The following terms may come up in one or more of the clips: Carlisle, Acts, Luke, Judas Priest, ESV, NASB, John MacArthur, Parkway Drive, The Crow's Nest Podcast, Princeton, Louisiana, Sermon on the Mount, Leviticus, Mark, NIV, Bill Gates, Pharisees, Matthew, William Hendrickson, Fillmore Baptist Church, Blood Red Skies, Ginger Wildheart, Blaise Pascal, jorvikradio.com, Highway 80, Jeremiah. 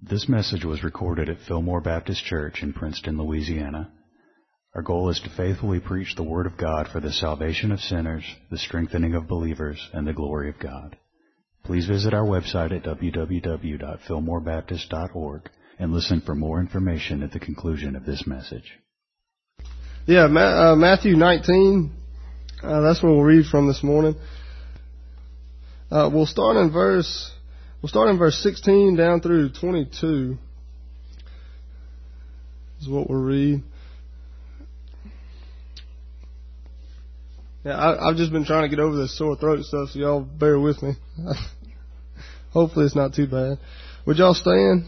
This message was recorded at Fillmore Baptist Church in Princeton, Louisiana. Our goal is to faithfully preach the Word of God for the salvation of sinners, the strengthening of believers, and the glory of God. Please visit our website at www.fillmorebaptist.org and listen for more information at the conclusion of this message. Yeah, Matthew 19, that's what we'll read from this morning. We'll start in verse 16 down through 22 is what we'll read. Yeah, I've just been trying to get over this sore throat stuff, so y'all bear with me. Hopefully it's not too bad. Would y'all stand?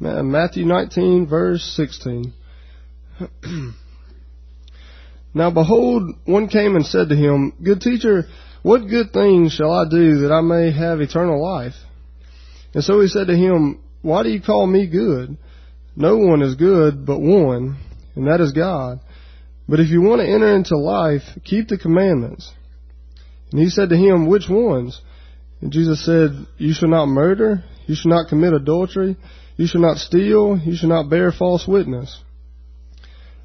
Matthew 19, verse 16. Now behold, one came and said to him, Good teacher, what good things shall I do that I may have eternal life? And so he said to him, Why do you call me good? No one is good but one, and that is God. But if you want to enter into life, keep the commandments. And he said to him, Which ones? And Jesus said, You shall not murder, you shall not commit adultery, you shall not steal, you shall not bear false witness.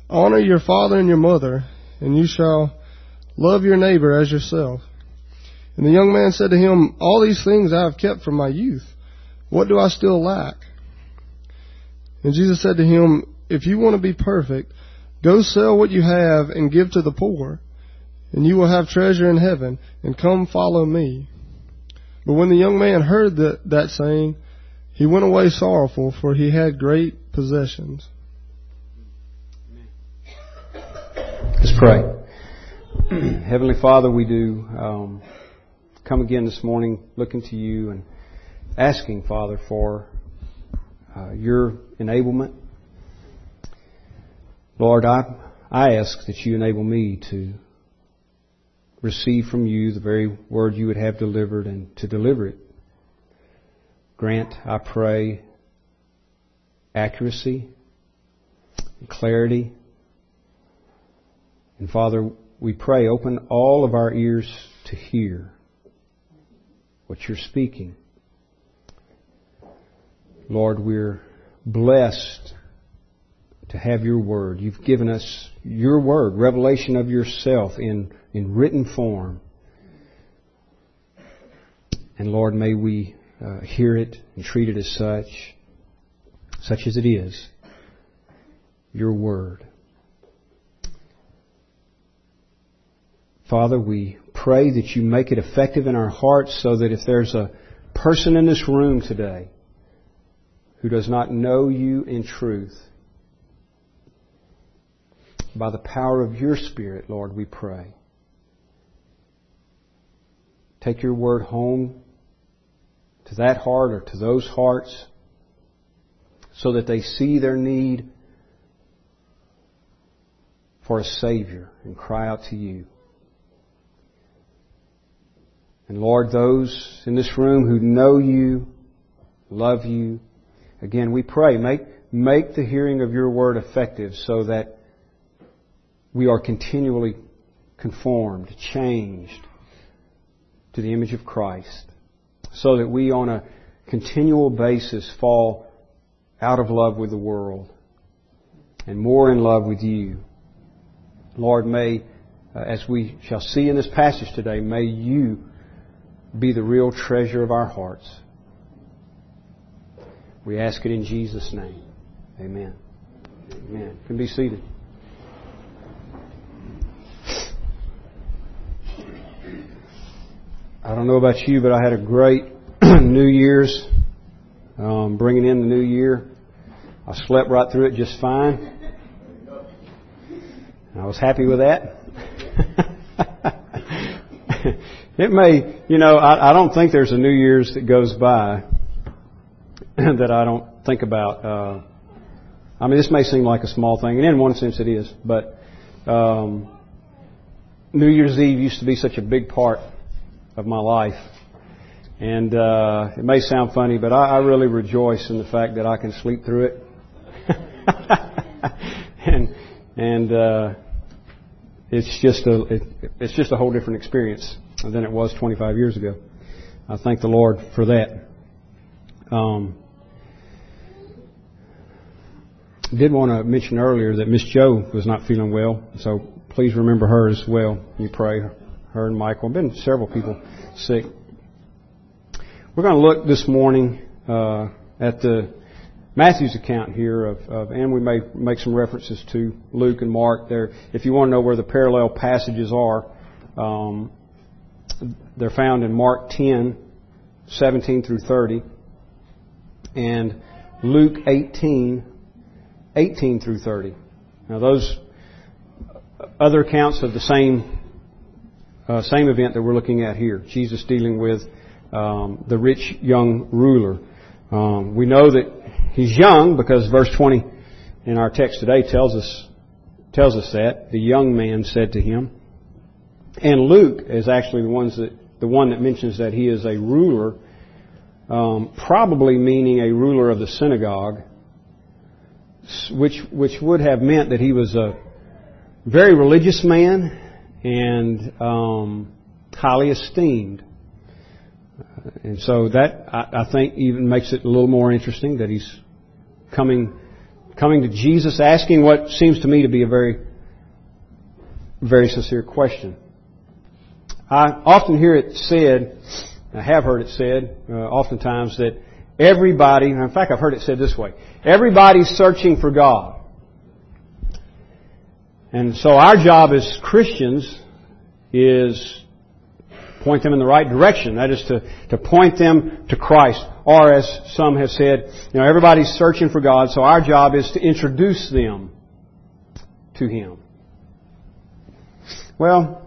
Honor your father and your mother, and you shall love your neighbor as yourself. And the young man said to him, All these things I have kept from my youth. What do I still lack? And Jesus said to him, If you want to be perfect, go sell what you have and give to the poor, and you will have treasure in heaven, and come follow me. But when the young man heard that saying, he went away sorrowful, for he had great possessions. Let's pray. Heavenly Father, we do come again this morning looking to you and asking, Father, for your enablement. Lord, I ask that you enable me to receive from you the very word you would have delivered and to deliver it. Grant, I pray, accuracy and clarity. And Father, we pray, open all of our ears to hear what you're speaking. Lord, we're blessed to have your word. You've given us your word, revelation of yourself in written form. And Lord, may we hear it and treat it as such as it is, your word. Father, we pray that you make it effective in our hearts so that if there's a person in this room today who does not know you in truth, by the power of your Spirit, Lord, we pray. Take your word home to that heart or to those hearts so that they see their need for a Savior and cry out to you. And Lord, those in this room who know you, love you, again, we pray, make the hearing of your word effective so that we are continually conformed, changed to the image of Christ, so that we on a continual basis fall out of love with the world and more in love with you. Lord, may, as we shall see in this passage today, may you be the real treasure of our hearts. We ask it in Jesus' name. Amen. Amen. You can be seated. I don't know about you, but I had a great New Year's, bringing in the new year. I slept right through it just fine. And I was happy with that. It may, I don't think there's a New Year's that goes by that I don't think about. This may seem like a small thing, and in one sense it is, but New Year's Eve used to be such a big part of my life. And it may sound funny, but I really rejoice in the fact that I can sleep through it. and It's just a whole different experience than it was 25 years ago. I thank the Lord for that. I did want to mention earlier that Miss Jo was not feeling well, so please remember her as well. You pray, her and Michael. There have been several people sick. We're going to look this morning at the Matthew's account here, and we may make some references to Luke and Mark there. If you want to know where the parallel passages are, they're found in Mark 10, 17 through 30, and Luke 18 through 30. Now, those other accounts of the same event that we're looking at here, Jesus dealing with the rich young ruler. We know that he's young because verse 20 in our text today tells us that the young man said to him. And Luke is actually the one that mentions that he is a ruler, probably meaning a ruler of the synagogue, which would have meant that he was a very religious man and highly esteemed. And so that, I think, even makes it a little more interesting that he's coming to Jesus asking what seems to me to be a very, very sincere question. I often hear it said, I have heard it said oftentimes, that everybody, in fact I've heard it said this way, everybody's searching for God. And so our job as Christians is point them in the right direction. That is to point them to Christ. Or as some have said, you know, everybody's searching for God, so our job is to introduce them to Him. Well,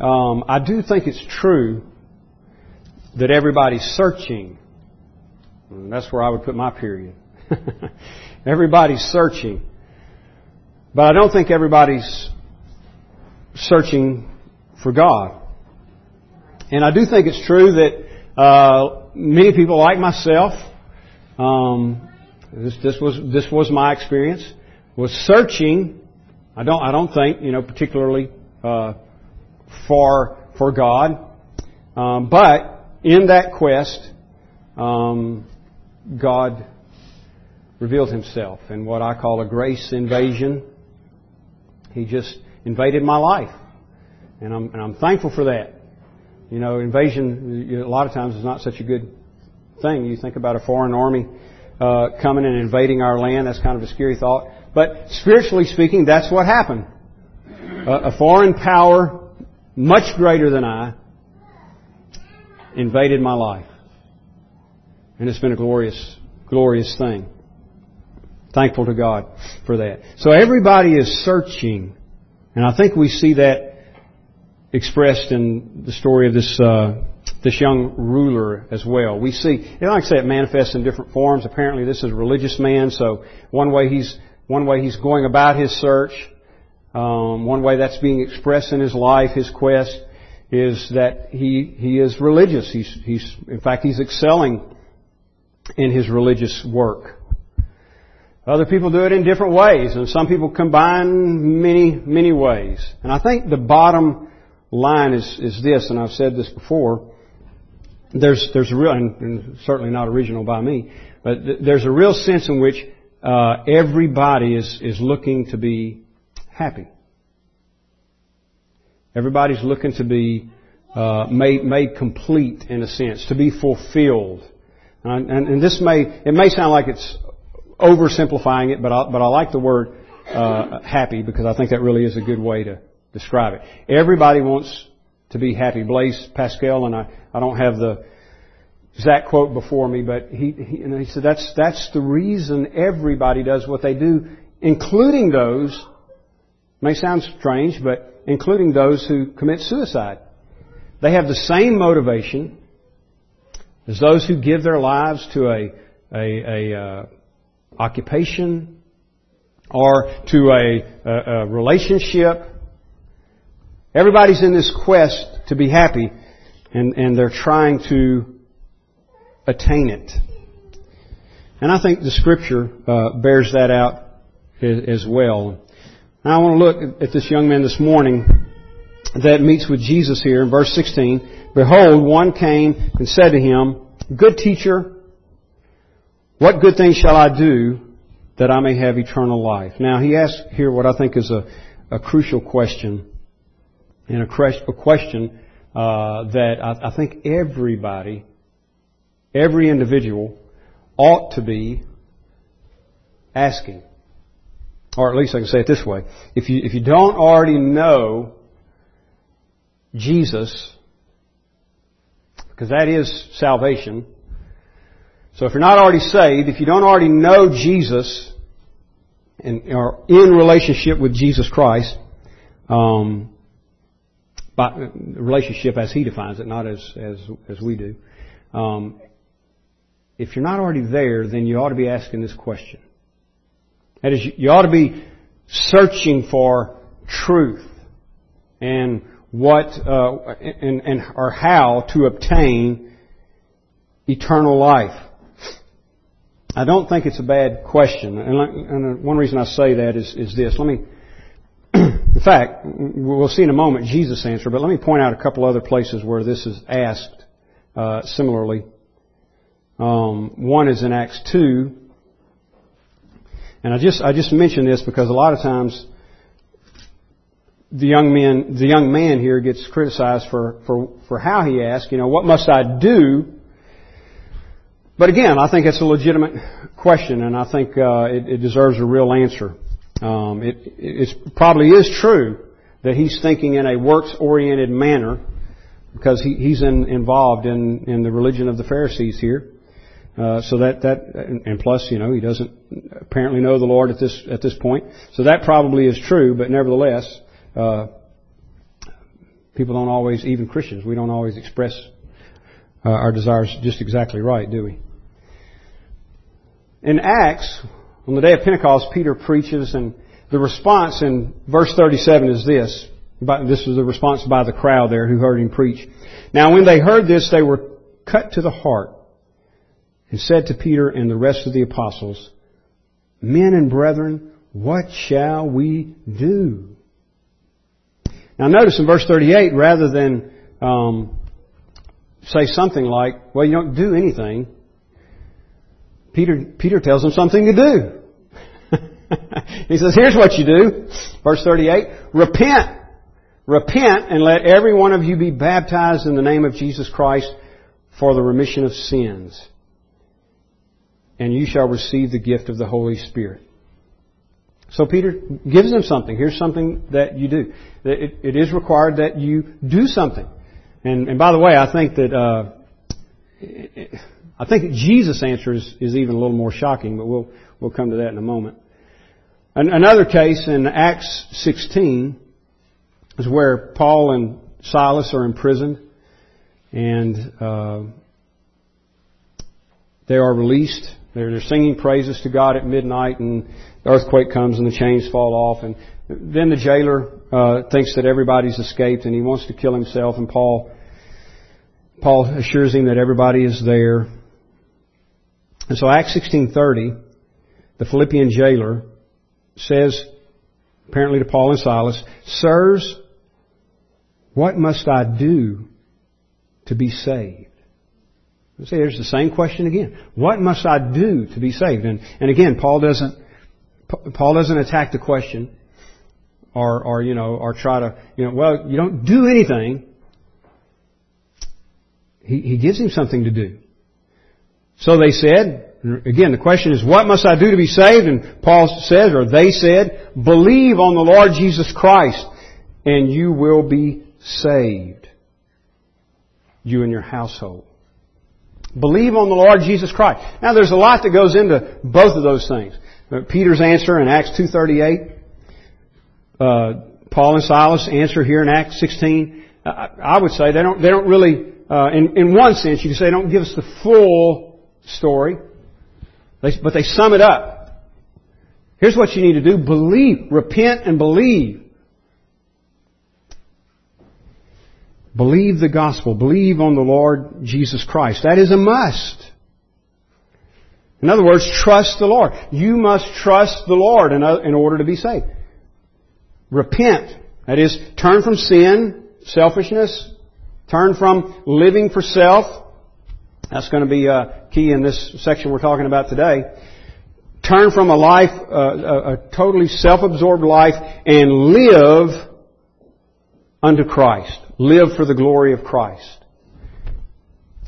I do think it's true that everybody's searching. And that's where I would put my period. Everybody's searching. But I don't think everybody's searching for God. And I do think it's true that many people, like myself, this was my experience, was searching. I don't think, you know, particularly for God, but in that quest, God revealed Himself in what I call a grace invasion. He just invaded my life, and I'm thankful for that. You know, invasion, a lot of times, is not such a good thing. You think about a foreign army coming and invading our land. That's kind of a scary thought. But spiritually speaking, that's what happened. A foreign power, much greater than I, invaded my life. And it's been a glorious, glorious thing. Thankful to God for that. So everybody is searching. And I think we see that expressed in the story of this young ruler as well. We see, you know, like I say, it manifests in different forms. Apparently, this is a religious man, so one way he's going about his search, one way that's being expressed in his life, his quest, is that he is religious. He's in fact he's excelling in his religious work. Other people do it in different ways, and some people combine many ways. And I think the bottom line is this, and I've said this before. There's a real, and certainly not original by me, but there's a real sense in which everybody is looking to be happy. Everybody's looking to be made complete, in a sense, to be fulfilled. And this may sound like it's oversimplifying it, but I like the word happy, because I think that really is a good way to describe it. Everybody wants to be happy. Blaise Pascal, and I don't have the exact quote before me, but he said that's the reason everybody does what they do, including those, may sound strange, but including those who commit suicide. They have the same motivation as those who give their lives to a occupation or to a relationship. Everybody's in this quest to be happy, and they're trying to attain it. And I think the Scripture bears that out as well. Now I want to look at this young man this morning that meets with Jesus here in verse 16. Behold, one came and said to him, Good teacher, what good thing shall I do that I may have eternal life? Now he asks here what I think is a crucial question, and a question that I think everybody, every individual ought to be asking. Or at least I can say it this way. If you don't already know Jesus, because that is salvation. So if you're not already saved, if you don't already know Jesus and are in relationship with Jesus Christ, by relationship as He defines it, not as we do, if you're not already there, then you ought to be asking this question. That is, you ought to be searching for truth and what and or how to obtain eternal life. I don't think it's a bad question, and one reason I say that is this. In fact, we'll see in a moment Jesus' answer, but let me point out a couple other places where this is asked similarly. One is in Acts 2. And I just mention this because a lot of times the young man here gets criticized for how he asks, what must I do? But again, I think it's a legitimate question, and I think it deserves a real answer. It probably is true that he's thinking in a works-oriented manner because he's involved in the religion of the Pharisees here. So and plus, he doesn't apparently know the Lord at this point. So that probably is true, but nevertheless, people don't always, even Christians, we don't always express our desires just exactly right, do we? In Acts, on the day of Pentecost, Peter preaches, and the response in verse 37 is this. This is the response by the crowd there who heard him preach. Now when they heard this, they were cut to the heart, and said to Peter and the rest of the apostles, Men and brethren, what shall we do? Now notice in verse 38, rather than say something like, well, you don't do anything, Peter tells them something to do. He says, here's what you do. Verse 38, Repent and let every one of you be baptized in the name of Jesus Christ for the remission of sins. And you shall receive the gift of the Holy Spirit. So Peter gives them something. Here's something that you do. It is required that you do something. And by the way, I think that Jesus' answer is even a little more shocking, but we'll come to that in a moment. Another case in Acts 16 is where Paul and Silas are imprisoned, and they are released. They're singing praises to God at midnight, and the earthquake comes and the chains fall off. And then the jailer thinks that everybody's escaped, and he wants to kill himself. And Paul assures him that everybody is there. And so Acts 16:30, the Philippian jailer says, apparently to Paul and Silas, Sirs, what must I do to be saved? See, there's the same question again. What must I do to be saved? And again, Paul doesn't attack the question, or try to well, you don't do anything. He gives him something to do. So they said, again, the question is, what must I do to be saved? And Paul says, or they said, believe on the Lord Jesus Christ, and you will be saved, you and your household. Believe on the Lord Jesus Christ. Now, there's a lot that goes into both of those things. Peter's answer in Acts 2:38, Paul and Silas' answer here in Acts 16. I would say they don't really, in one sense, you could say they don't give us the full story, but they sum it up. Here's what you need to do: believe, repent, and believe. Believe the gospel. Believe on the Lord Jesus Christ. That is a must. In other words, trust the Lord. You must trust the Lord in order to be saved. Repent. That is, turn from sin, selfishness. Turn from living for self. That's going to be key in this section we're talking about today. Turn from a life, a totally self-absorbed life, and live unto Christ. Live for the glory of Christ.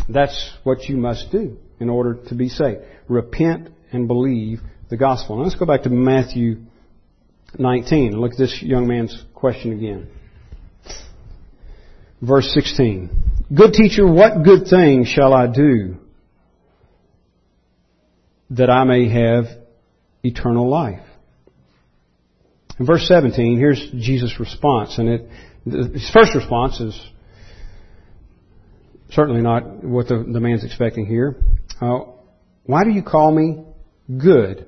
That's what you must do in order to be saved. Repent and believe the gospel. Now let's go back to Matthew 19. Look at this young man's question again. Verse 16. Good teacher, what good thing shall I do that I may have eternal life? In verse 17, here's Jesus' response. And his first response is certainly not what the man's expecting here. Why do you call me good?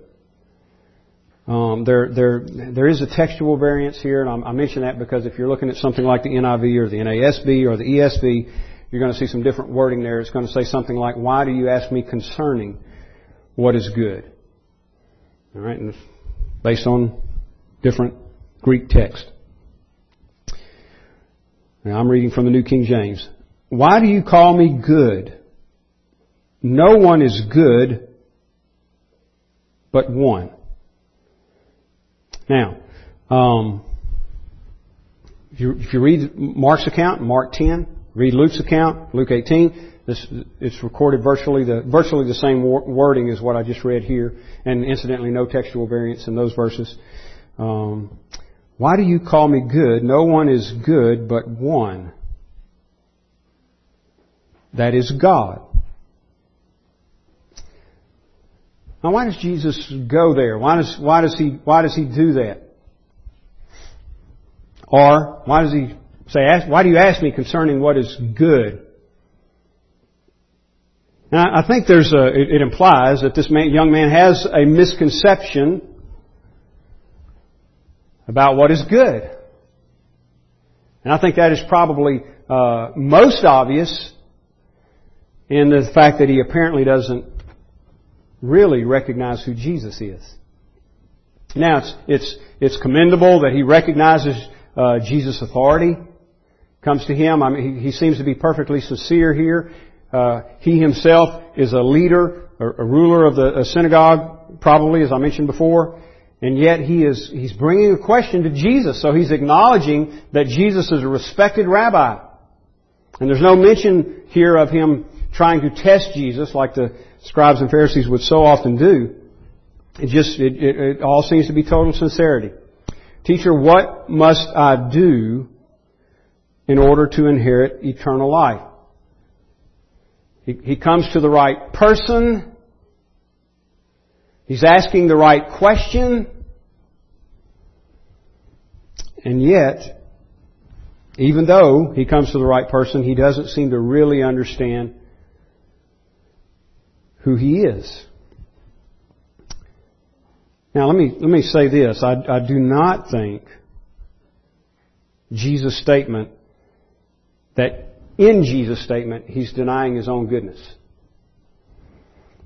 There is a textual variance here, and I mention that because if you're looking at something like the NIV or the NASB or the ESV, you're going to see some different wording there. It's going to say something like, why do you ask me concerning what is good? All right, and based on different Greek text. Now, I'm reading from the New King James. Why do you call me good? No one is good but one. Now, if you read Mark's account, Mark 10, read Luke's account, Luke 18, it's recorded virtually the same wording as what I just read here, and incidentally, no textual variance in those verses. Why do you call me good? No one is good but one. That is God. Now, why does Jesus go there? Why does he do that? Or why does he say, why do you ask me concerning what is good? Now, I think it implies that this young man has a misconception about what is good, and I think that is probably most obvious in the fact that he apparently doesn't really recognize who Jesus is. Now, it's commendable that he recognizes Jesus' authority, comes to him. I mean, he seems to be perfectly sincere here. He himself is a leader, a ruler of the synagogue, probably, as I mentioned before, and yet he's bringing a question to Jesus. So he's acknowledging that Jesus is a respected rabbi, and there's no mention here of him trying to test Jesus like the scribes and Pharisees would so often do. It all seems to be total sincerity. Teacher, what must I do in order to inherit eternal life? He comes to the right person. He's asking the right question. And yet, even though he comes to the right person, he doesn't seem to really understand who he is. Now, let me say this. I do not think in Jesus' statement, he's denying his own goodness.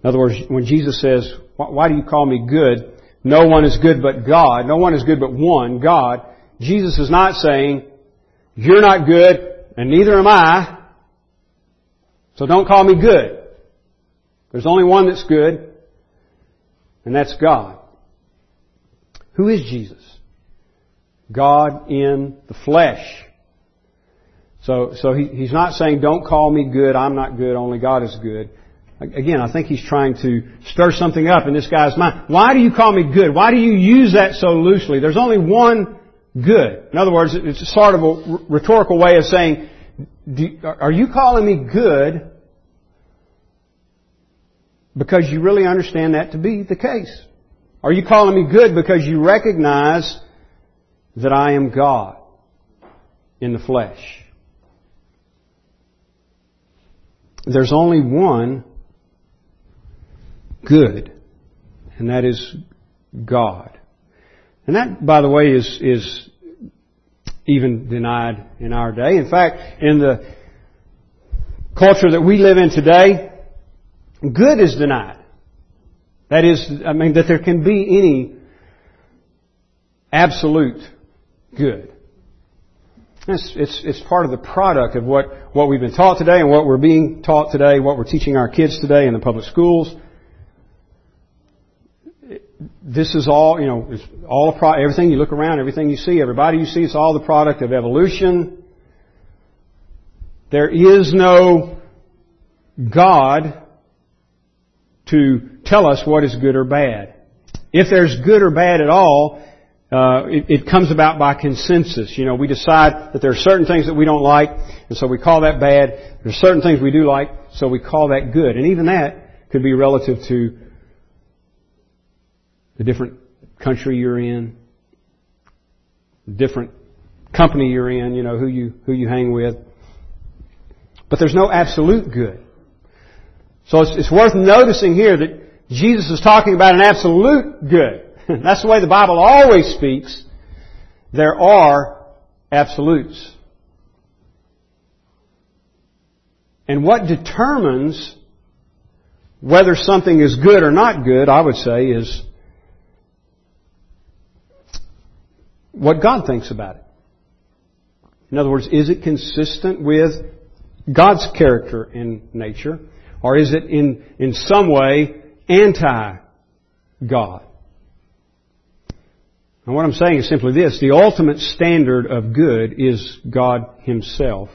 In other words, when Jesus says, why do you call me good? No one is good but God. No one is good but one, God. Jesus is not saying, you're not good, and neither am I, so don't call me good. There's only one that's good, and that's God. Who is Jesus? God in the flesh. So he's not saying, don't call me good, I'm not good, only God is good. Again, I think he's trying to stir something up in this guy's mind. Why do you call me good? Why do you use that so loosely? There's only one good. In other words, it's a sort of a rhetorical way of saying, are you calling me good because you really understand that to be the case? Are you calling me good because you recognize that I am God in the flesh? There's only one good, and that is God. And that, by the way, is even denied in our day. In fact, in the culture that we live in today, good is denied. That is, that there can be any absolute good. It's part of the product of what we've been taught today and what we're being taught today, what we're teaching our kids today in the public schools. This is all, you know, it's all a product. Everything you look around, everything you see, everybody you see, it's all the product of evolution. There is no God to tell us what is good or bad. If there's good or bad at all, it comes about by consensus. You know, we decide that there are certain things that we don't like, and so we call that bad. There are certain things we do like, so we call that good. And even that could be relative to the different country you're in, different company you're in, you know, who you hang with. But there's no absolute good. So it's worth noticing here that Jesus is talking about an absolute good. That's the way the Bible always speaks. There are absolutes. And what determines whether something is good or not good, I would say, is what God thinks about it. In other words, is it consistent with God's character and nature, or is it in some way anti-God? And what I'm saying is simply this: the ultimate standard of good is God Himself.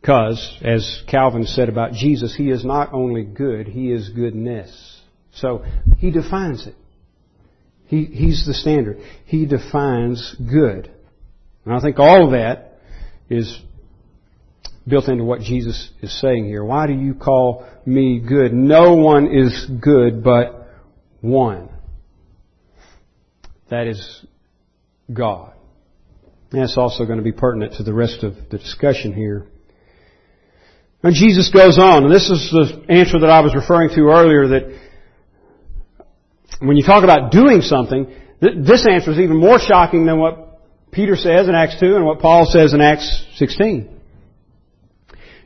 Because, as Calvin said about Jesus, He is not only good, He is goodness. So, He defines it. He's the standard. He defines good. And I think all of that is built into what Jesus is saying here. Why do you call me good? No one is good but one. That is God. And that's also going to be pertinent to the rest of the discussion here. And Jesus goes on, and this is the answer that I was referring to earlier, that when you talk about doing something, this answer is even more shocking than what Peter says in Acts 2 and what Paul says in Acts 16.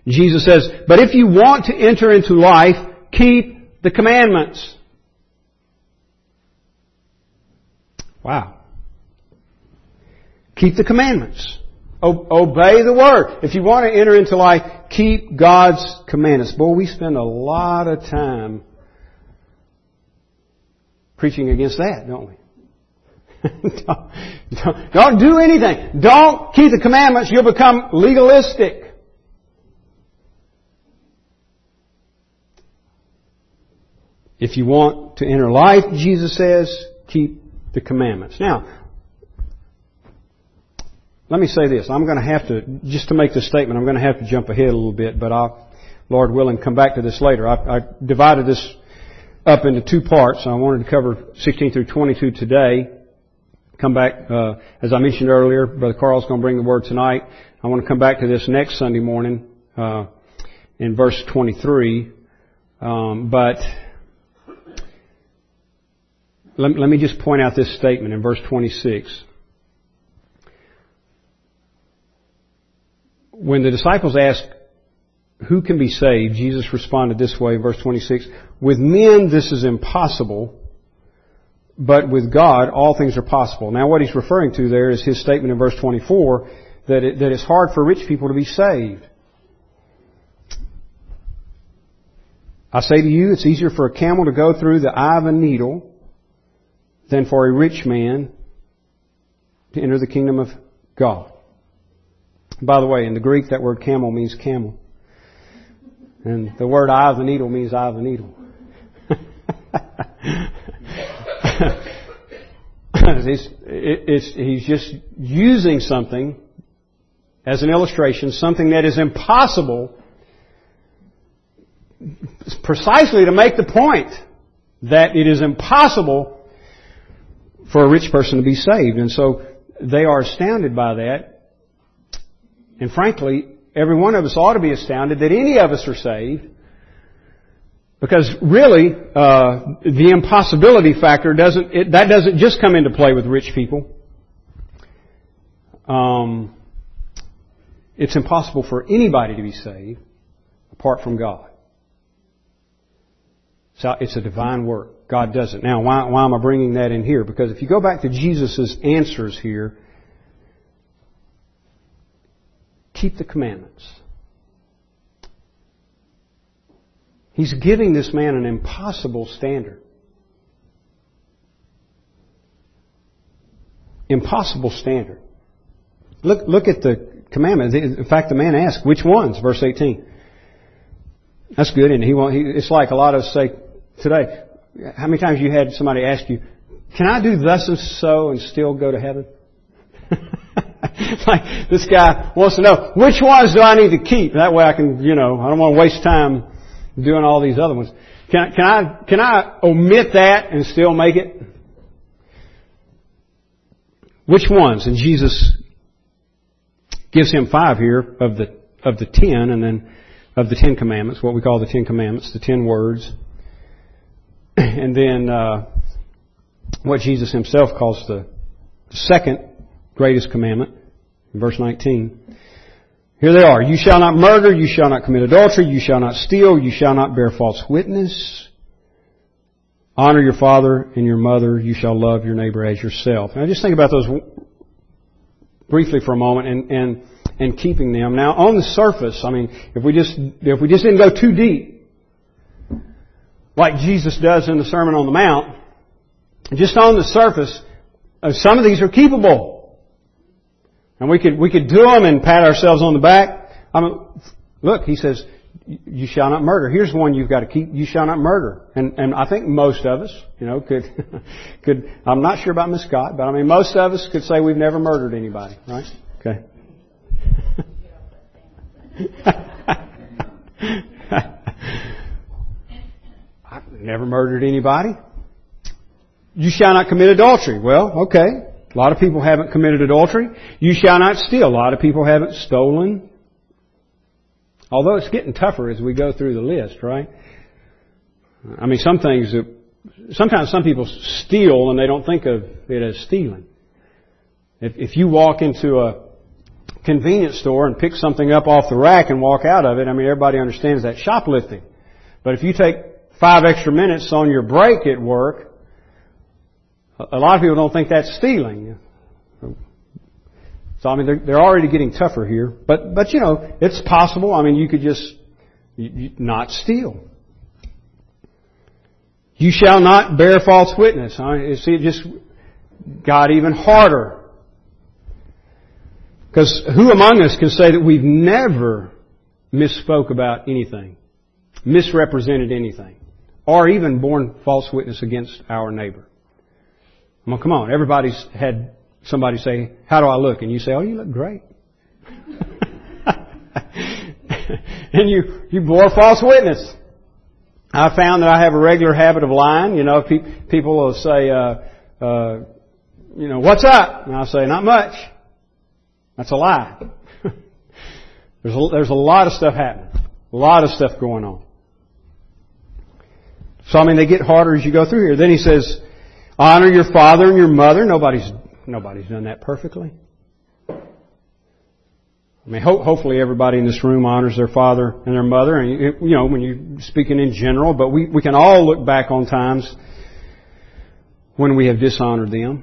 Jesus says, "But if you want to enter into life, keep the commandments." Wow. Keep the commandments. Obey the Word. If you want to enter into life, keep God's commandments. Boy, we spend a lot of time preaching against that, don't we? Don't do anything. Don't keep the commandments. You'll become legalistic. If you want to enter life, Jesus says, keep the commandments. Now, let me say this. I'm going to have to, just to make this statement, I'm going to have to jump ahead a little bit, but I'll, Lord willing, come back to this later. I divided this up into two parts. I wanted to cover 16 through 22 today. Come back, as I mentioned earlier, Brother Carl's going to bring the word tonight. I want to come back to this next Sunday morning in verse 23. But let me just point out this statement in verse 26. When the disciples asked, "Who can be saved?" Jesus responded this way in verse 26, "With men this is impossible, but with God all things are possible." Now what he's referring to there is his statement in verse 24 that it's hard for rich people to be saved. "I say to you, it's easier for a camel to go through the eye of a needle than for a rich man to enter the kingdom of God." By the way, in the Greek, that word camel means camel. And the word eye of the needle means eye of the needle. He's just using something as an illustration, something that is impossible, precisely to make the point that it is impossible for a rich person to be saved. And so they are astounded by that. And frankly, every one of us ought to be astounded that any of us are saved, because really the impossibility factor doesn't just come into play with rich people. It's impossible for anybody to be saved apart from God. So it's a divine work. God does it. Now, why am I bringing that in here? Because if you go back to Jesus' answers here, keep the commandments. He's giving this man an impossible standard. Impossible standard. Look at the commandments. In fact, the man asked, which ones? Verse 18. That's good, and it's like a lot of us say today. How many times you had somebody ask you, can I do thus and so and still go to heaven? It's like this guy wants to know, which ones do I need to keep? That way I can, I don't want to waste time doing all these other ones. Can I omit that and still make it? Which ones? And Jesus gives him 5 here of the 10, and then of the 10 commandments, what we call the 10 commandments, the 10 words. And then what Jesus himself calls the second greatest commandment, verse 19. Here they are. You shall not murder, you shall not commit adultery, you shall not steal, you shall not bear false witness. Honor your father and your mother. You shall love your neighbor as yourself. Now, just think about those briefly for a moment, and keeping them. Now, on the surface, I mean, if we just didn't go too deep, like Jesus does in the Sermon on the Mount, just on the surface, some of these are keepable, and we could do them and pat ourselves on the back. I mean, look, he says, you shall not murder. Here's one you've got to keep. You shall not murder. And I think most of us, could, I'm not sure about Miss Scott, but I mean, most of us could say we've never murdered anybody, right? Okay. I've never murdered anybody. You shall not commit adultery. Well, okay. A lot of people haven't committed adultery. You shall not steal. A lot of people haven't stolen. Although it's getting tougher as we go through the list, right? I mean, sometimes some people steal and they don't think of it as stealing. If you walk into a convenience store and pick something up off the rack and walk out of it, I mean, everybody understands that shoplifting. But if you take 5 extra minutes on your break at work, a lot of people don't think that's stealing. So, I mean, they're already getting tougher here. But it's possible. I mean, you could just not steal. You shall not bear false witness. I mean, see, it just got even harder. Because who among us can say that we've never misspoke about anything, misrepresented anything, or even borne false witness against our neighbor? Well, come on, everybody's had... Somebody say, how do I look? And you say, oh, you look great. And you bore false witness. I found that I have a regular habit of lying. People will say, what's up? And I'll say, not much. That's a lie. There's a lot of stuff happening. A lot of stuff going on. So, I mean, they get harder as you go through here. Then he says, honor your father and your mother. Nobody's done that perfectly. I mean, hopefully everybody in this room honors their father and their mother, and when you're speaking in general, but we can all look back on times when we have dishonored them.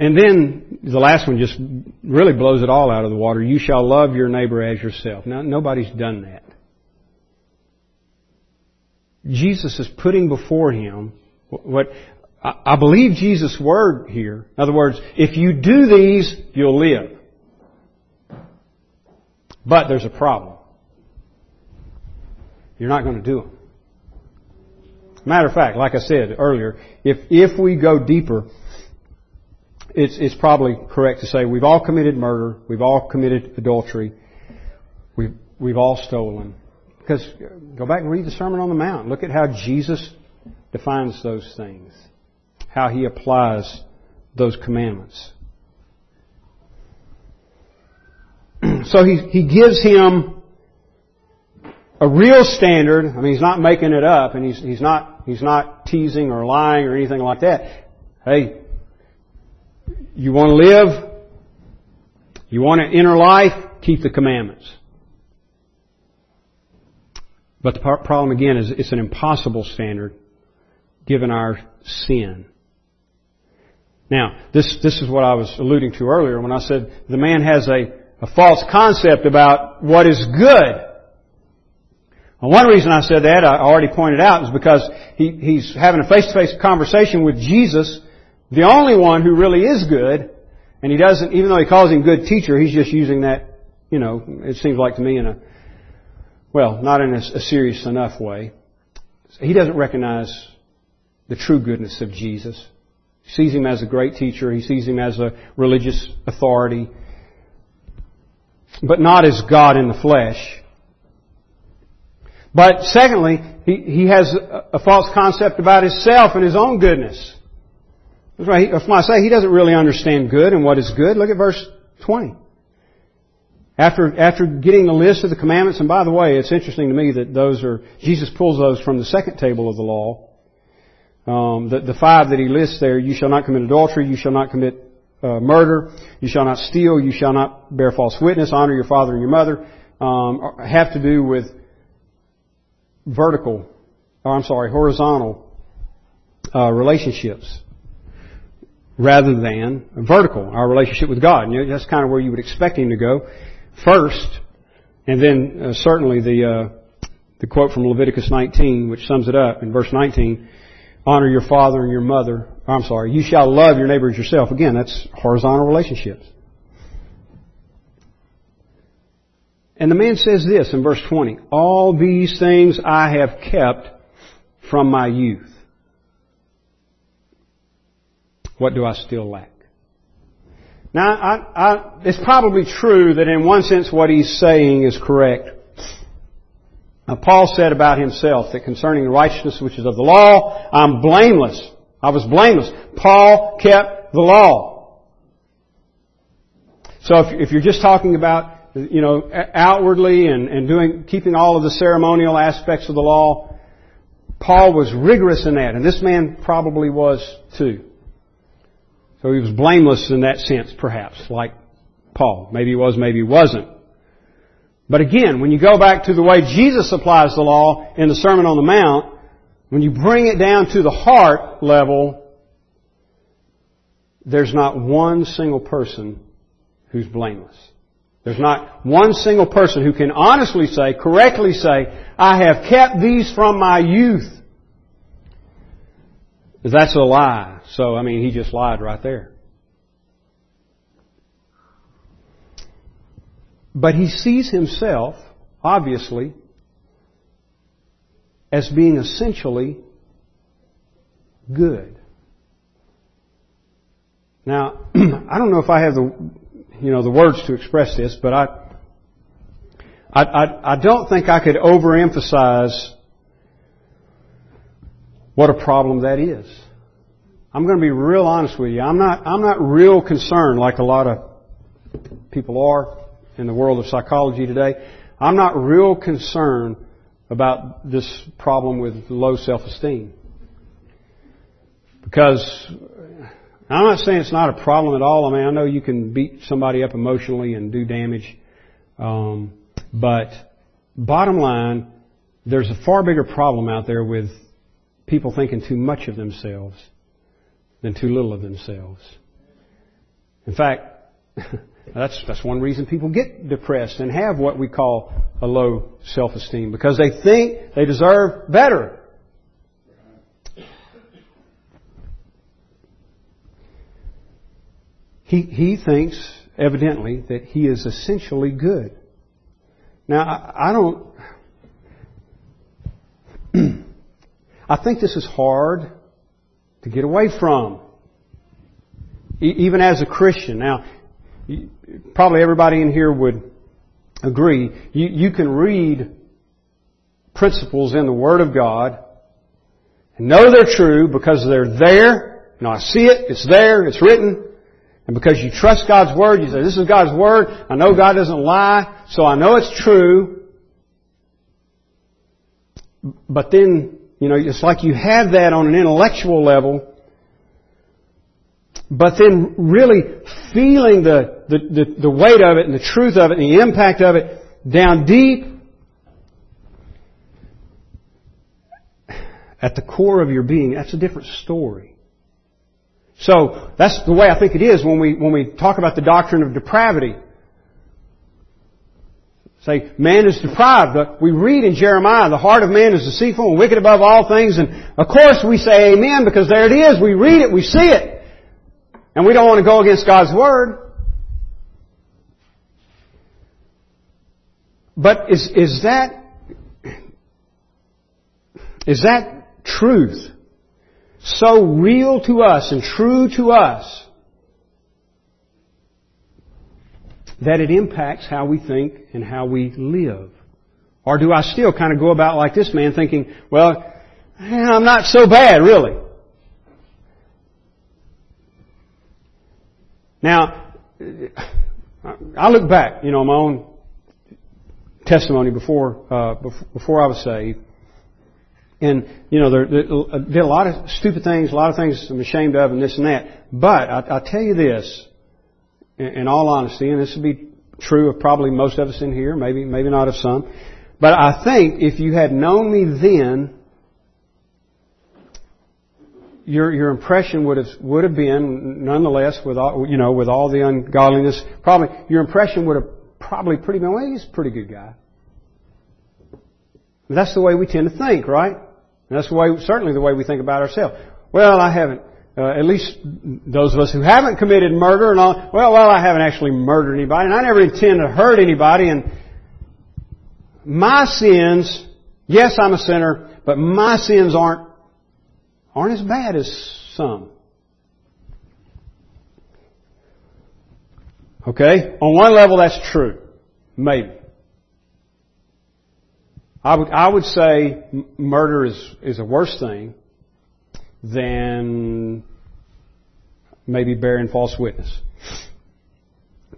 And then the last one just really blows it all out of the water. You shall love your neighbor as yourself. Now, nobody's done that. Jesus is putting before him what... I believe Jesus' word here. In other words, if you do these, you'll live. But there's a problem. You're not going to do them. Matter of fact, like I said earlier, if we go deeper, it's probably correct to say we've all committed murder, we've all committed adultery, we've all stolen. Because go back and read the Sermon on the Mount. Look at how Jesus defines those things. How he applies those commandments. So he gives him a real standard. I mean, he's not making it up, and he's not teasing or lying or anything like that. Hey, you want to live? You want an inner life? Keep the commandments. But the problem, again, is it's an impossible standard given our sin. Now, this is what I was alluding to earlier when I said the man has a false concept about what is good. Well, one reason I said that, I already pointed out, is because he's having a face-to-face conversation with Jesus, the only one who really is good, and he doesn't, even though he calls him good teacher, he's just using that, you know, it seems like to me in a, well, not in a serious enough way. He doesn't recognize the true goodness of Jesus. He sees him as a great teacher. He sees him as a religious authority, but not as God in the flesh. But secondly, he has a false concept about himself and his own goodness. That's right. If I say he doesn't really understand good and what is good, look at verse 20. After getting the list of the commandments, and by the way, it's interesting to me that those are, Jesus pulls those from the second table of the law. The five that he lists there, you shall not commit adultery, you shall not commit murder, you shall not steal, you shall not bear false witness, honor your father and your mother, have to do with horizontal relationships rather than vertical, our relationship with God. And that's kind of where you would expect him to go first. And then certainly the quote from Leviticus 19, which sums it up in verse 19, honor your father and your mother. You shall love your neighbor as yourself. Again, that's horizontal relationships. And the man says this in verse 20, all these things I have kept from my youth. What do I still lack? Now, it's probably true that in one sense what he's saying is correct. Now, Paul said about himself that concerning the righteousness which is of the law, I'm blameless. I was blameless. Paul kept the law. So if you're just talking about, you know, outwardly and keeping all of the ceremonial aspects of the law, Paul was rigorous in that, and this man probably was too. So he was blameless in that sense, perhaps, like Paul. Maybe he was, maybe he wasn't. But again, when you go back to the way Jesus applies the law in the Sermon on the Mount, when you bring it down to the heart level, there's not one single person who's blameless. There's not one single person who can honestly say, correctly say, I have kept these from my youth. That's a lie. So, I mean, he just lied right there. But he sees himself, obviously, as being essentially good. Now, I don't know if I have the words to express this, but I don't think I could overemphasize what a problem that is. I'm going to be real honest with you. I'm not real concerned like a lot of people are in the world of psychology today. I'm not real concerned about this problem with low self-esteem. Because I'm not saying it's not a problem at all. I mean, I know you can beat somebody up emotionally and do damage. But bottom line, there's a far bigger problem out there with people thinking too much of themselves than too little of themselves. In fact, that's one reason people get depressed and have what we call a low self-esteem, because they think they deserve better. He thinks, evidently, that he is essentially good. Now, I don't... I think this is hard to get away from, even as a Christian. Now, probably everybody in here would agree. You can read principles in the Word of God and know they're true because they're there. You know, I see it. It's there. It's written. And because you trust God's Word, you say, this is God's Word. I know God doesn't lie, so I know it's true. But then, you know, it's like you have that on an intellectual level. But then really feeling the weight of it and the truth of it and the impact of it down deep, at the core of your being, that's a different story. So that's the way I think it is when we talk about the doctrine of depravity. Say, man is deprived. We read in Jeremiah, the heart of man is deceitful and wicked above all things. And of course we say amen because there it is. We read it, we see it. And we don't want to go against God's Word. But is that truth so real to us and true to us that it impacts how we think and how we live? Or do I still kind of go about like this man thinking, well, I'm not so bad, really. Now, I look back, my own testimony before I was saved. And, I did a lot of stupid things, a lot of things I'm ashamed of and this and that. But I tell you this, in all honesty, and this would be true of probably most of us in here, maybe not of some, but I think if you had known me then, your impression would have been, nonetheless, with all the ungodliness, probably your impression would have probably pretty been, well, he's a pretty good guy. But that's the way we tend to think, right? And that's certainly the way we think about ourselves. Well, I haven't. At least those of us who haven't committed murder and all. Well, I haven't actually murdered anybody, and I never intend to hurt anybody. And my sins, yes, I'm a sinner, but my sins aren't as bad as some. Okay, on one level, that's true, maybe. I would say murder is a worse thing than maybe bearing false witness.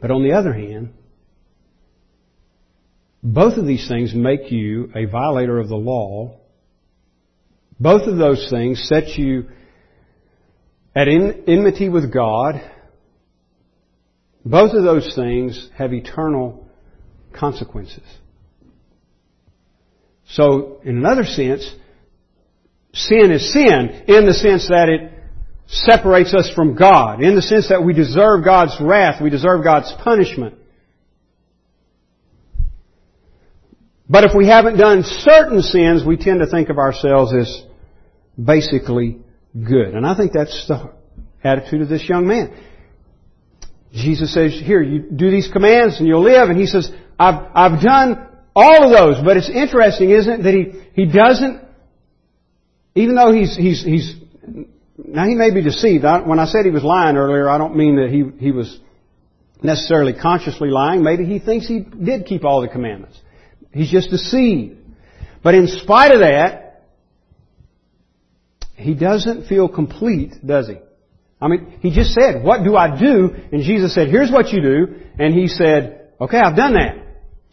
But on the other hand, both of these things make you a violator of the law. Both of those things set you at enmity with God. Both of those things have eternal consequences. So, in another sense, sin is sin in the sense that it separates us from God, in the sense that we deserve God's wrath, we deserve God's punishment. But if we haven't done certain sins, we tend to think of ourselves as basically good. And I think that's the attitude of this young man. Jesus says, here, you do these commands and you'll live. And he says, I've done all of those. But it's interesting, isn't it, that he doesn't. Even though he's now he may be deceived. When I said he was lying earlier, I don't mean that he was necessarily consciously lying. Maybe he thinks he did keep all the commandments. He's just deceived. But in spite of that, he doesn't feel complete, does he? I mean, he just said, what do I do? And Jesus said, here's what you do. And he said, okay, I've done that.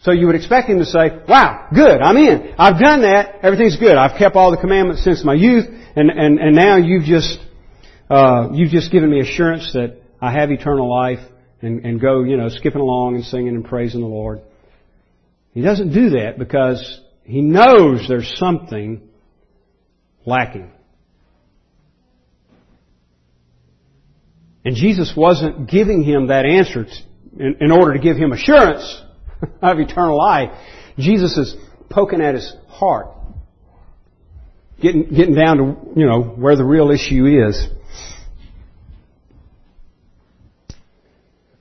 So you would expect him to say, wow, good, I'm in. I've done that. Everything's good. I've kept all the commandments since my youth. And now you've just given me assurance that I have eternal life and go, skipping along and singing and praising the Lord. He doesn't do that because he knows there's something lacking. And Jesus wasn't giving him that answer in order to give him assurance of eternal life. Jesus is poking at his heart, getting down to where the real issue is.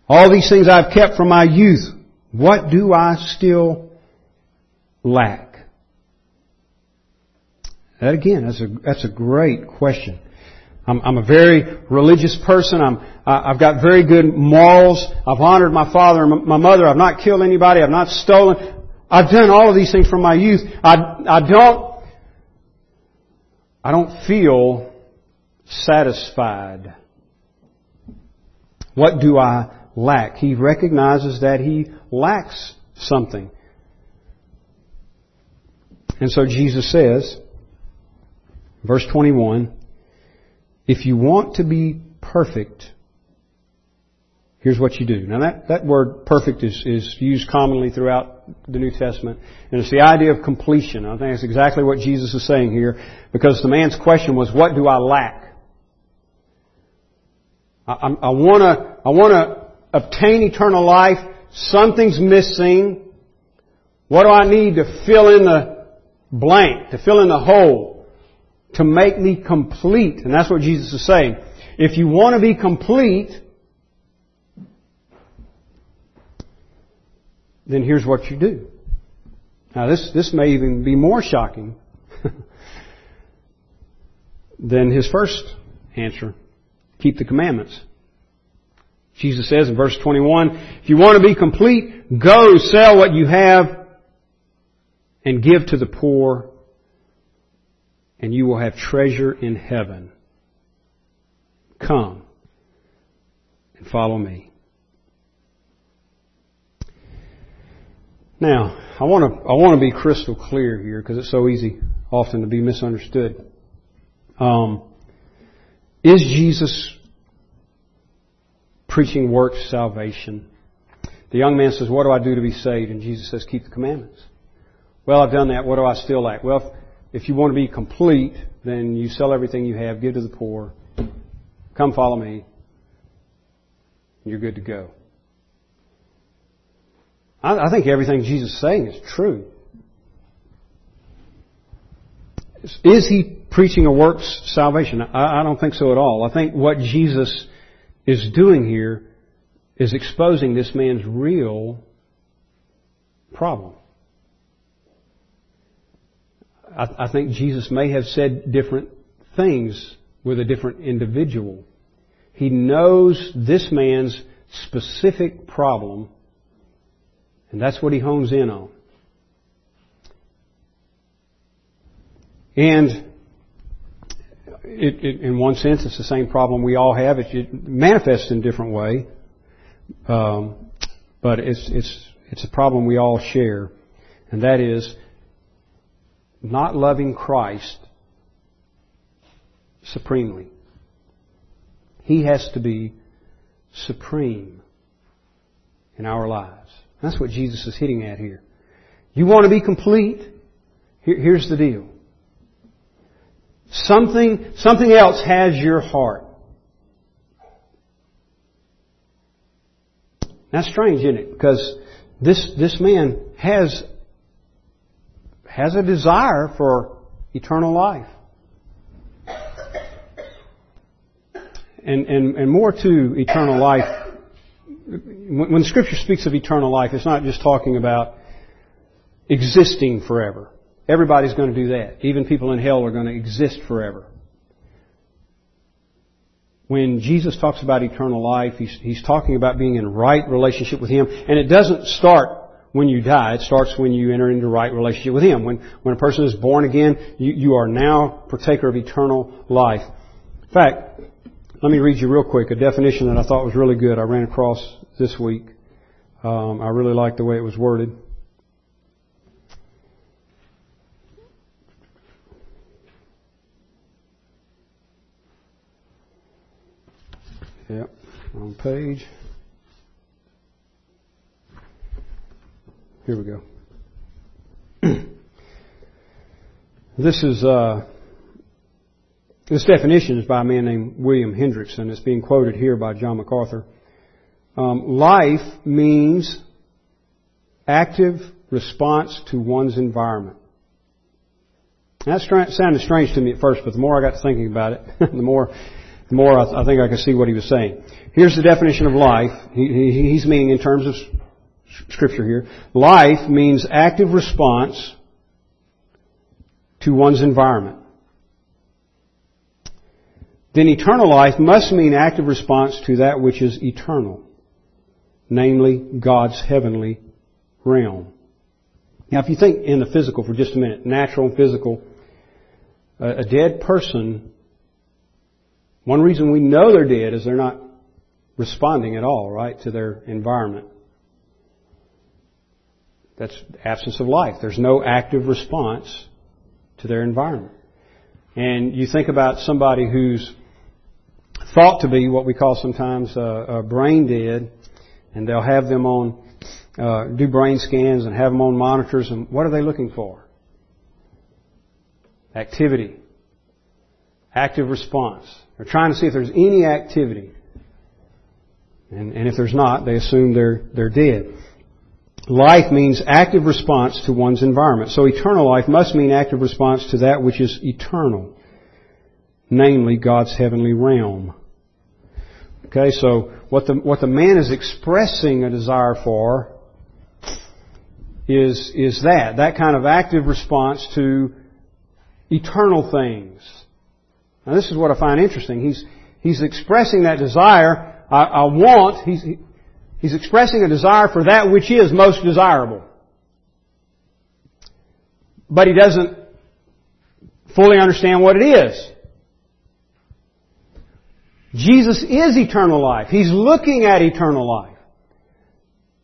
All these things I've kept from my youth. What do I still lack? That again, that's a great question. I'm a very religious person. I've got very good morals. I've honored my father and my mother. I've not killed anybody. I've not stolen. I've done all of these things from my youth. I don't feel satisfied. What do I lack? He recognizes that he lacks something. And so Jesus says, verse 21, if you want to be perfect, Here's what you do. Now that word perfect is used commonly throughout the New Testament. And it's the idea of completion. I think that's exactly what Jesus is saying here, because the man's question was, what do I lack? I want to obtain eternal life. Something's missing. What do I need to fill in the blank, to fill in the hole, to make me complete? And that's what Jesus is saying. If you want to be complete, then here's what you do. Now this may even be more shocking than his first answer. Keep the commandments. Jesus says in verse 21, if you want to be complete, go sell what you have and give to the poor, and you will have treasure in heaven. Come and follow me. Now, I want to be crystal clear here, because it's so easy often to be misunderstood. Is Jesus preaching works salvation? The young man says, "What do I do to be saved?" And Jesus says, "Keep the commandments." Well, I've done that. What do I still lack? Well, if you want to be complete, then you sell everything you have, give to the poor, come follow me, and you're good to go. I think everything Jesus is saying is true. Is he preaching a works salvation? I don't think so at all. I think what Jesus is doing here is exposing this man's real problem. I think Jesus may have said different things with a different individual. He knows this man's specific problem, and that's what he hones in on. And it in one sense, it's the same problem we all have. It manifests in a different way, but it's a problem we all share, and that is not loving Christ supremely. He has to be supreme in our lives. That's what Jesus is hitting at here. You want to be complete? Here's the deal. Something else has your heart. That's strange, isn't it? Because this man has a desire for eternal life. And more to eternal life. When Scripture speaks of eternal life, it's not just talking about existing forever. Everybody's going to do that. Even people in hell are going to exist forever. When Jesus talks about eternal life, He's talking about being in right relationship with Him. And it doesn't start when you die. It starts when you enter into right relationship with Him. When a person is born again, you are now partaker of eternal life. In fact, let me read you real quick a definition that I thought was really good. I ran across this week. I really liked the way it was worded. Yep, wrong page. Here we go. This definition is by a man named William Hendrickson. It's being quoted here by John MacArthur. Life means active response to one's environment. That sounded strange to me at first, but the more I got to thinking about it, the more I think I could see what he was saying. Here's the definition of life. He's meaning in terms of Scripture here. Life means active response to one's environment. Then eternal life must mean active response to that which is eternal, namely God's heavenly realm. Now, if you think in the physical for just a minute, natural and physical, a dead person, one reason we know they're dead is they're not responding at all, right, to their environment. That's absence of life. There's no active response to their environment. And you think about somebody who's thought to be what we call sometimes brain dead, and they'll have them on, do brain scans and have them on monitors. And what are they looking for? Activity. Active response. They're trying to see if there's any activity. And if there's not, they assume they're dead. Life means active response to one's environment. So eternal life must mean active response to that which is eternal, namely God's heavenly realm. Okay, so what the man is expressing a desire for is that kind of active response to eternal things. Now this is what I find interesting. He's expressing that desire. I want, he's expressing a desire for that which is most desirable. But he doesn't fully understand what it is. Jesus is eternal life. He's looking at eternal life.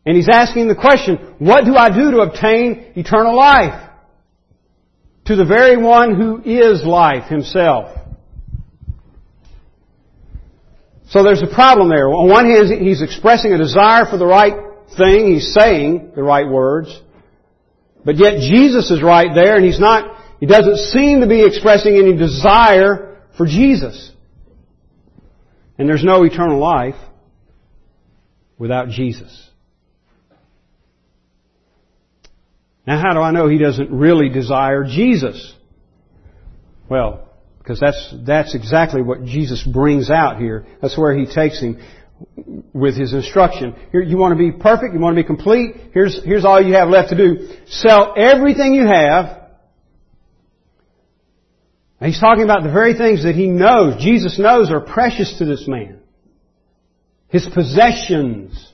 And he's asking the question, what do I do to obtain eternal life? To the very one who is life himself. So there's a problem there. On one hand, he's expressing a desire for the right thing. He's saying the right words. But yet Jesus is right there, and he doesn't seem to be expressing any desire for Jesus. And there's no eternal life without Jesus. Now, how do I know he doesn't really desire Jesus? Well, because that's exactly what Jesus brings out here. That's where He takes him with His instruction. Here, you want to be perfect? You want to be complete? Here's all you have left to do. Sell everything you have. And He's talking about the very things that He knows, Jesus knows, are precious to this man. His possessions.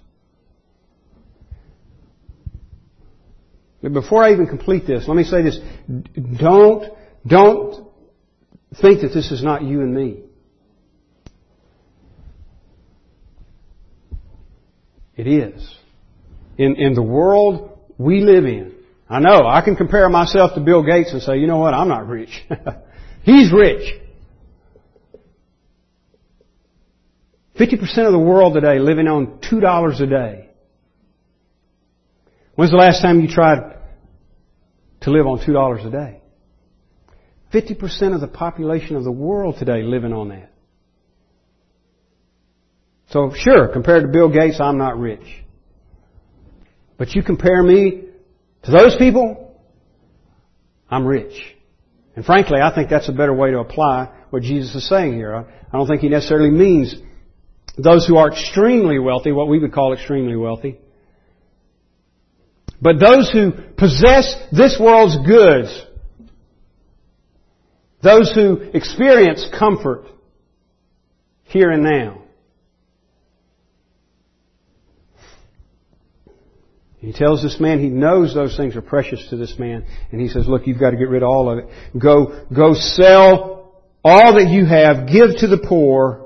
But before I even complete this, let me say this. Don't think that this is not you and me. It is. In the world we live in, I know, I can compare myself to Bill Gates and say, you know what, I'm not rich. He's rich. 50% of the world today living on $2 a day. When's the last time you tried to live on $2 a day? 50% of the population of the world today living on that. So sure, compared to Bill Gates, I'm not rich. But you compare me to those people, I'm rich. And frankly, I think that's a better way to apply what Jesus is saying here. I don't think He necessarily means those who are extremely wealthy, what we would call extremely wealthy. But those who possess this world's goods, those who experience comfort here and now. He tells this man he knows those things are precious to this man. And he says, look, you've got to get rid of all of it. Go sell all that you have. Give to the poor.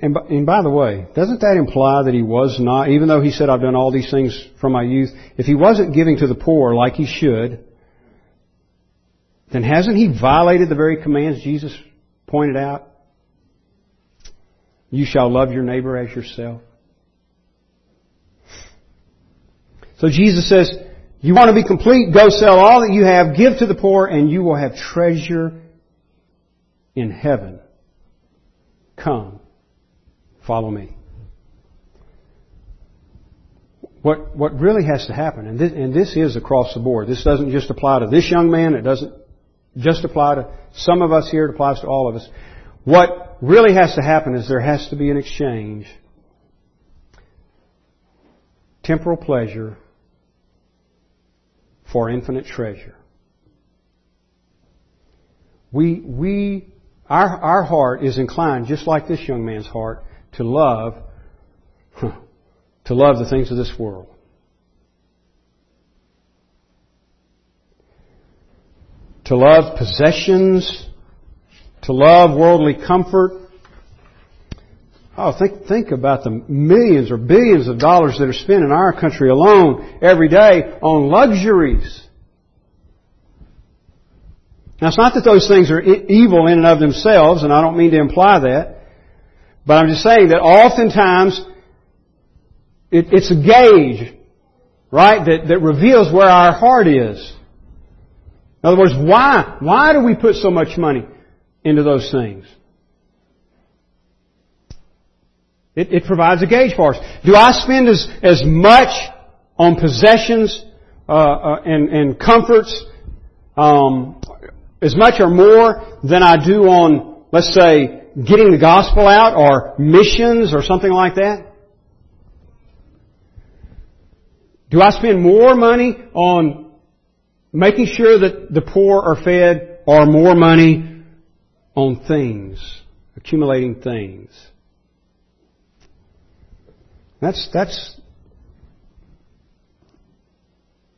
And by the way, doesn't that imply that he was not, even though he said, I've done all these things from my youth, if he wasn't giving to the poor like he should, then hasn't he violated the very commands Jesus pointed out? You shall love your neighbor as yourself. So Jesus says, you want to be complete? Go sell all that you have, give to the poor, and you will have treasure in heaven. Come. Follow me. What really has to happen, and this is across the board. This doesn't just apply to this young man. It doesn't just apply to some of us here. It applies to all of us. What really has to happen is there has to be an exchange. Temporal pleasure for infinite treasure. Our heart is inclined, just like this young man's heart, to love the things of this world. To love possessions, to love worldly comfort. Oh, think about the millions or billions of dollars that are spent in our country alone every day on luxuries. Now, it's not that those things are evil in and of themselves, and I don't mean to imply that. But I'm just saying that oftentimes it's a gauge, right, that reveals where our heart is. In other words, why do we put so much money into those things? It provides a gauge for us. Do I spend as much on possessions and comforts as much or more than I do on, let's say, getting the gospel out or missions or something like that? Do I spend more money on making sure that the poor are fed or more money on things, accumulating things?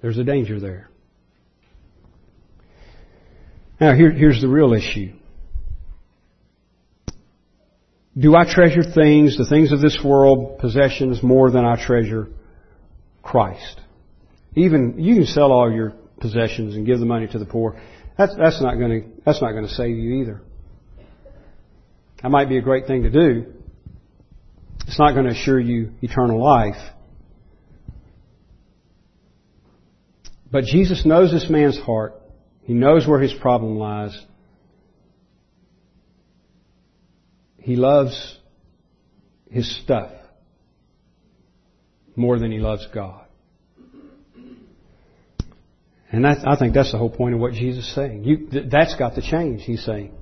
There's a danger there. Now, here's the real issue. Do I treasure things, the things of this world, possessions, more than I treasure Christ? Even you can sell all your possessions and give the money to the poor. That's not going to save you either. That might be a great thing to do. It's not going to assure you eternal life. But Jesus knows this man's heart. He knows where his problem lies. He loves his stuff more than he loves God. And I think that's the whole point of what Jesus is saying. That's got to change, he's saying.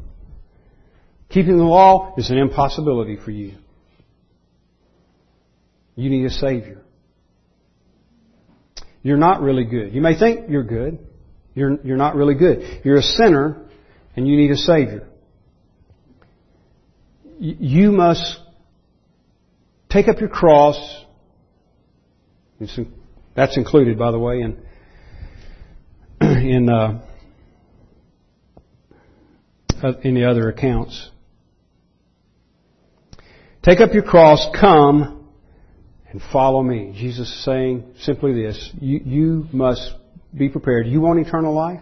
Keeping the law is an impossibility for you. You need a Savior. You're not really good. You may think you're good. You're not really good. You're a sinner and you need a Savior. You must take up your cross. That's included, by the way, in the other accounts. Take up your cross, come, and follow me. Jesus is saying simply this: you must be prepared. You want eternal life?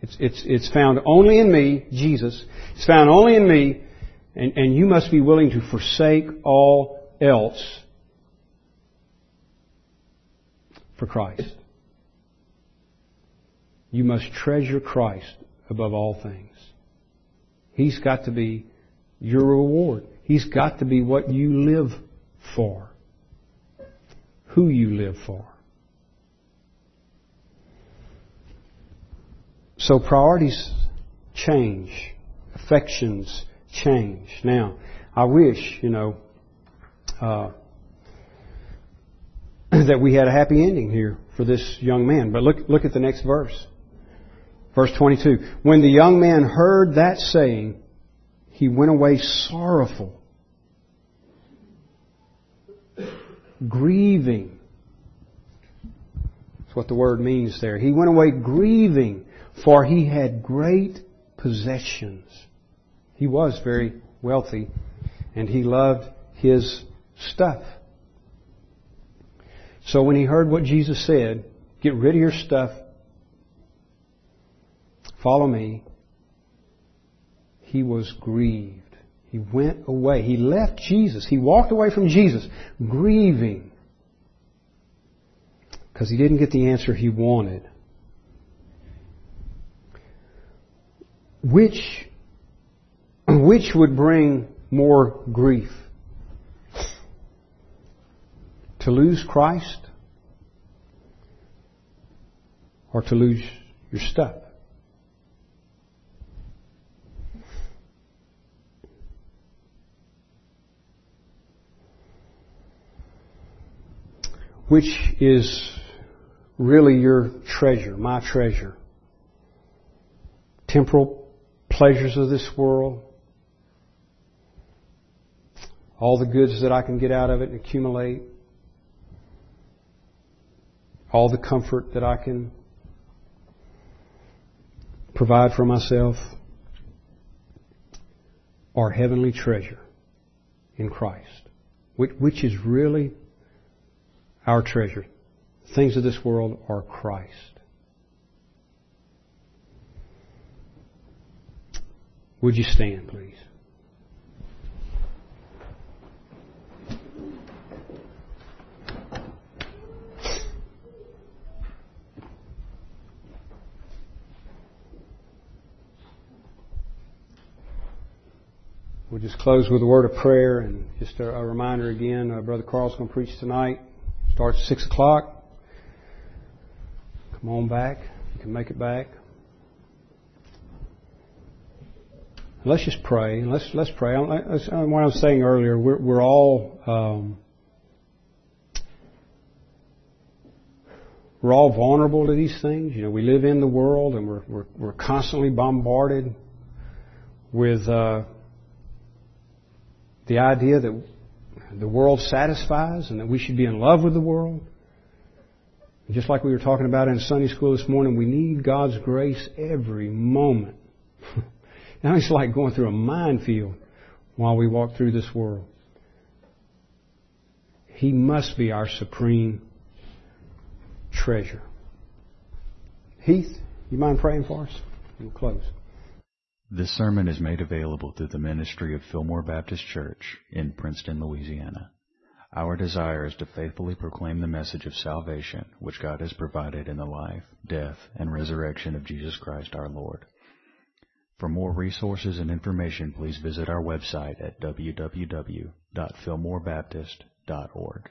It's found only in me, Jesus. It's found only in me. And you must be willing to forsake all else for Christ. You must treasure Christ above all things. He's got to be your reward. He's got to be what you live for. Who you live for. So priorities change. Affections change. Now, I wish, that we had a happy ending here for this young man. But look at the next verse. Verse 22. When the young man heard that saying, he went away sorrowful, grieving. That's what the word means there. He went away grieving, for he had great possessions. He was very wealthy, and he loved his stuff. So when he heard what Jesus said, get rid of your stuff, follow me, he was grieved. He went away. He left Jesus. He walked away from Jesus, grieving, because he didn't get the answer he wanted. Which would bring more grief? To lose Christ or to lose your stuff? Which is really your treasure, my treasure? Temporal pleasures of this world? All the goods that I can get out of it and accumulate. All the comfort that I can provide for myself. Or heavenly treasure in Christ. Which is really our treasure. Things of this world are Christ. Would you stand, please? We'll just close with a word of prayer, and just a reminder again, Brother Carl's going to preach tonight. Starts at 6 o'clock. Come on back. You can make it back. Let's just pray. Let's pray. What I was saying earlier, we're all vulnerable to these things. You know, we live in the world, and we're constantly bombarded with the idea that the world satisfies and that we should be in love with the world. And just like we were talking about in Sunday school this morning, we need God's grace every moment. Now it's like going through a minefield while we walk through this world. He must be our supreme treasure. Heath, you mind praying for us? We'll close. This sermon is made available through the ministry of Fillmore Baptist Church in Princeton, Louisiana. Our desire is to faithfully proclaim the message of salvation which God has provided in the life, death, and resurrection of Jesus Christ our Lord. For more resources and information, please visit our website at www.fillmorebaptist.org.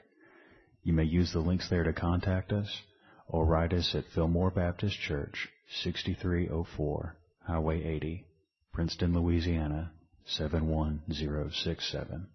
You may use the links there to contact us or write us at Fillmore Baptist Church, 6304 Highway 80, Princeton, Louisiana, 71067.